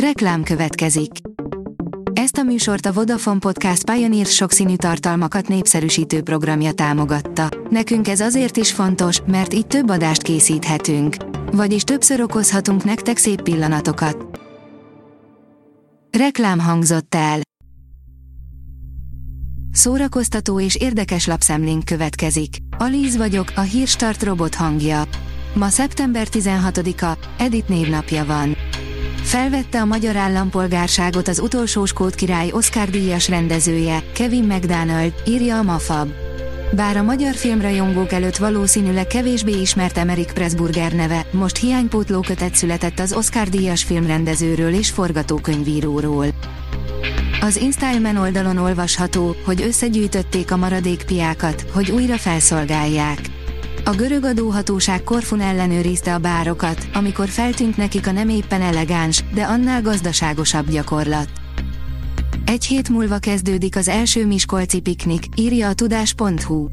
Reklám következik. Ezt a műsort a Vodafone Podcast Pioneers sokszínű tartalmakat népszerűsítő programja támogatta. Nekünk ez azért is fontos, mert így több adást készíthetünk. Vagyis többször okozhatunk nektek szép pillanatokat. Reklám hangzott el. Szórakoztató és érdekes lapszemlénk következik. Alíz vagyok, a Hírstart robot hangja. Ma szeptember 16-a, Edith névnapja van. Felvette a magyar állampolgárságot az utolsó skót király Oscar díjas rendezője, Kevin Macdonald, írja a Mafab. Bár a magyar filmrajongók előtt valószínűleg kevésbé ismert Emeric Pressburger neve, most hiánypótló kötet született az Oscar díjas filmrendezőről és forgatókönyvíróról. Az InStyle Men oldalon olvasható, hogy összegyűjtötték a maradék piákat, hogy újra felszolgálják. A görög adóhatóság Korfun ellenőrizte a bárokat, amikor feltűnt nekik a nem éppen elegáns, de annál gazdaságosabb gyakorlat. Egy hét múlva kezdődik az első Miskolci Piknik, írja a Tudás.hu.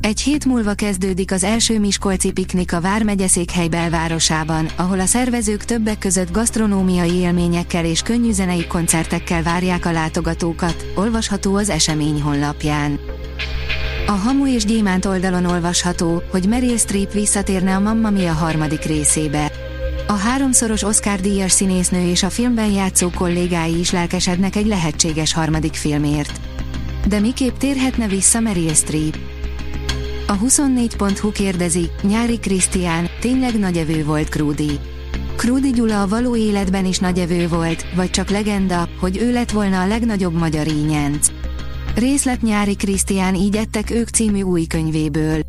Egy hét múlva kezdődik az első Miskolci Piknik a vármegye Székhely belvárosában, ahol a szervezők többek között gasztronómiai élményekkel és könnyű zenei koncertekkel várják a látogatókat, olvasható az esemény honlapján. A Hamu és Gyémánt oldalon olvasható, hogy Meryl Streep visszatérne a Mamma Mia! Harmadik részébe. A háromszoros Oscar-díjas színésznő és a filmben játszó kollégái is lelkesednek egy lehetséges harmadik filmért. De miképp térhetne vissza Meryl Streep? A 24.hu kérdezi, Nyári Krisztián, tényleg nagyevő volt Krúdy? Krúdy Gyula a való életben is nagyevő volt, vagy csak legenda, hogy ő lett volna a legnagyobb magyar ínyenc. Részlet Nyári Krisztián Így ettek ők című új könyvéből.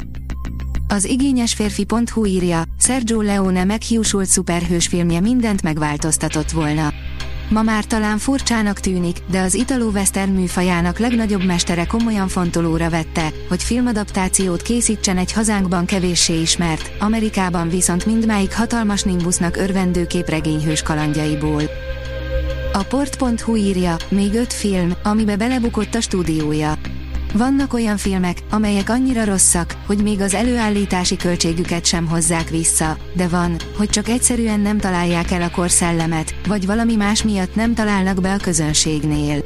Az igényesférfi.hu írja, Sergio Leone meghiúsult szuperhős filmje mindent megváltoztatott volna. Ma már talán furcsának tűnik, de az italó-western műfajának legnagyobb mestere komolyan fontolóra vette, hogy filmadaptációt készítsen egy hazánkban kevéssé ismert, Amerikában viszont mindmáig hatalmas nimbusznak örvendő képregényhős kalandjaiból. A port.hu írja, még 5 film, amibe belebukott a stúdiója. Vannak olyan filmek, amelyek annyira rosszak, hogy még az előállítási költségüket sem hozzák vissza, de van, hogy csak egyszerűen nem találják el a korszellemet, vagy valami más miatt nem találnak be a közönségnél.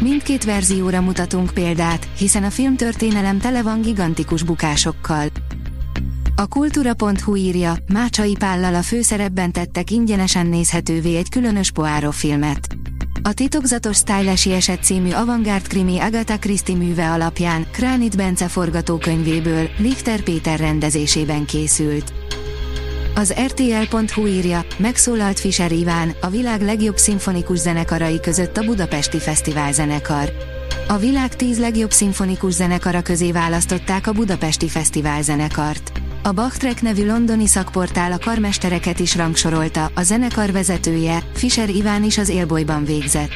Mindkét verzióra mutatunk példát, hiszen a filmtörténelem tele van gigantikus bukásokkal. A kultúra.hu írja, Mácsai Pállal a főszerepben tettek ingyenesen nézhetővé egy különös Poirot filmet. A titokzatos sztájlesi eset című avantgárd krimi Agatha Christie műve alapján Kránit Bence forgatókönyvéből, Lifter Péter rendezésében készült. Az rtl.hu írja, megszólalt Fischer Iván, a világ legjobb szimfonikus zenekarai között a Budapesti Fesztiválzenekar. A világ 10 legjobb szimfonikus zenekara közé választották a Budapesti Fesztiválzenekart. A Bachtrek nevű londoni szakportál a karmestereket is rangsorolta, a zenekar vezetője, Fischer Iván is az élbolyban végzett.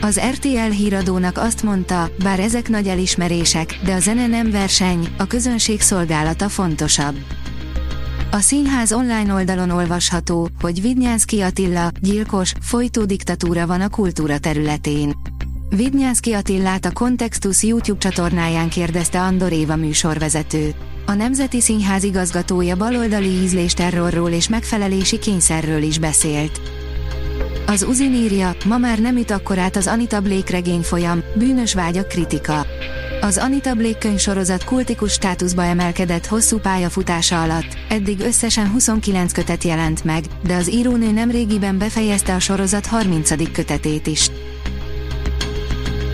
Az RTL híradónak azt mondta, bár ezek nagy elismerések, de a zene nem verseny, a közönség szolgálata fontosabb. A Színház online oldalon olvasható, hogy Vidnyánszky Attila, gyilkos, folytó diktatúra van a kultúra területén. Vidnyánszky Attilát a Kontextus YouTube csatornáján kérdezte Andor Éva műsorvezető. A Nemzeti Színház igazgatója baloldali ízlésterrorról és megfelelési kényszerről is beszélt. Az Uzin írja, ma már nem üt akkorát az Anita Blake regényfolyam, bűnös vágyak kritika. Az Anita Blake könyvsorozat kultikus státuszba emelkedett hosszú pályafutása alatt, eddig összesen 29 kötet jelent meg, de az írónő nemrégiben befejezte a sorozat 30. kötetét is.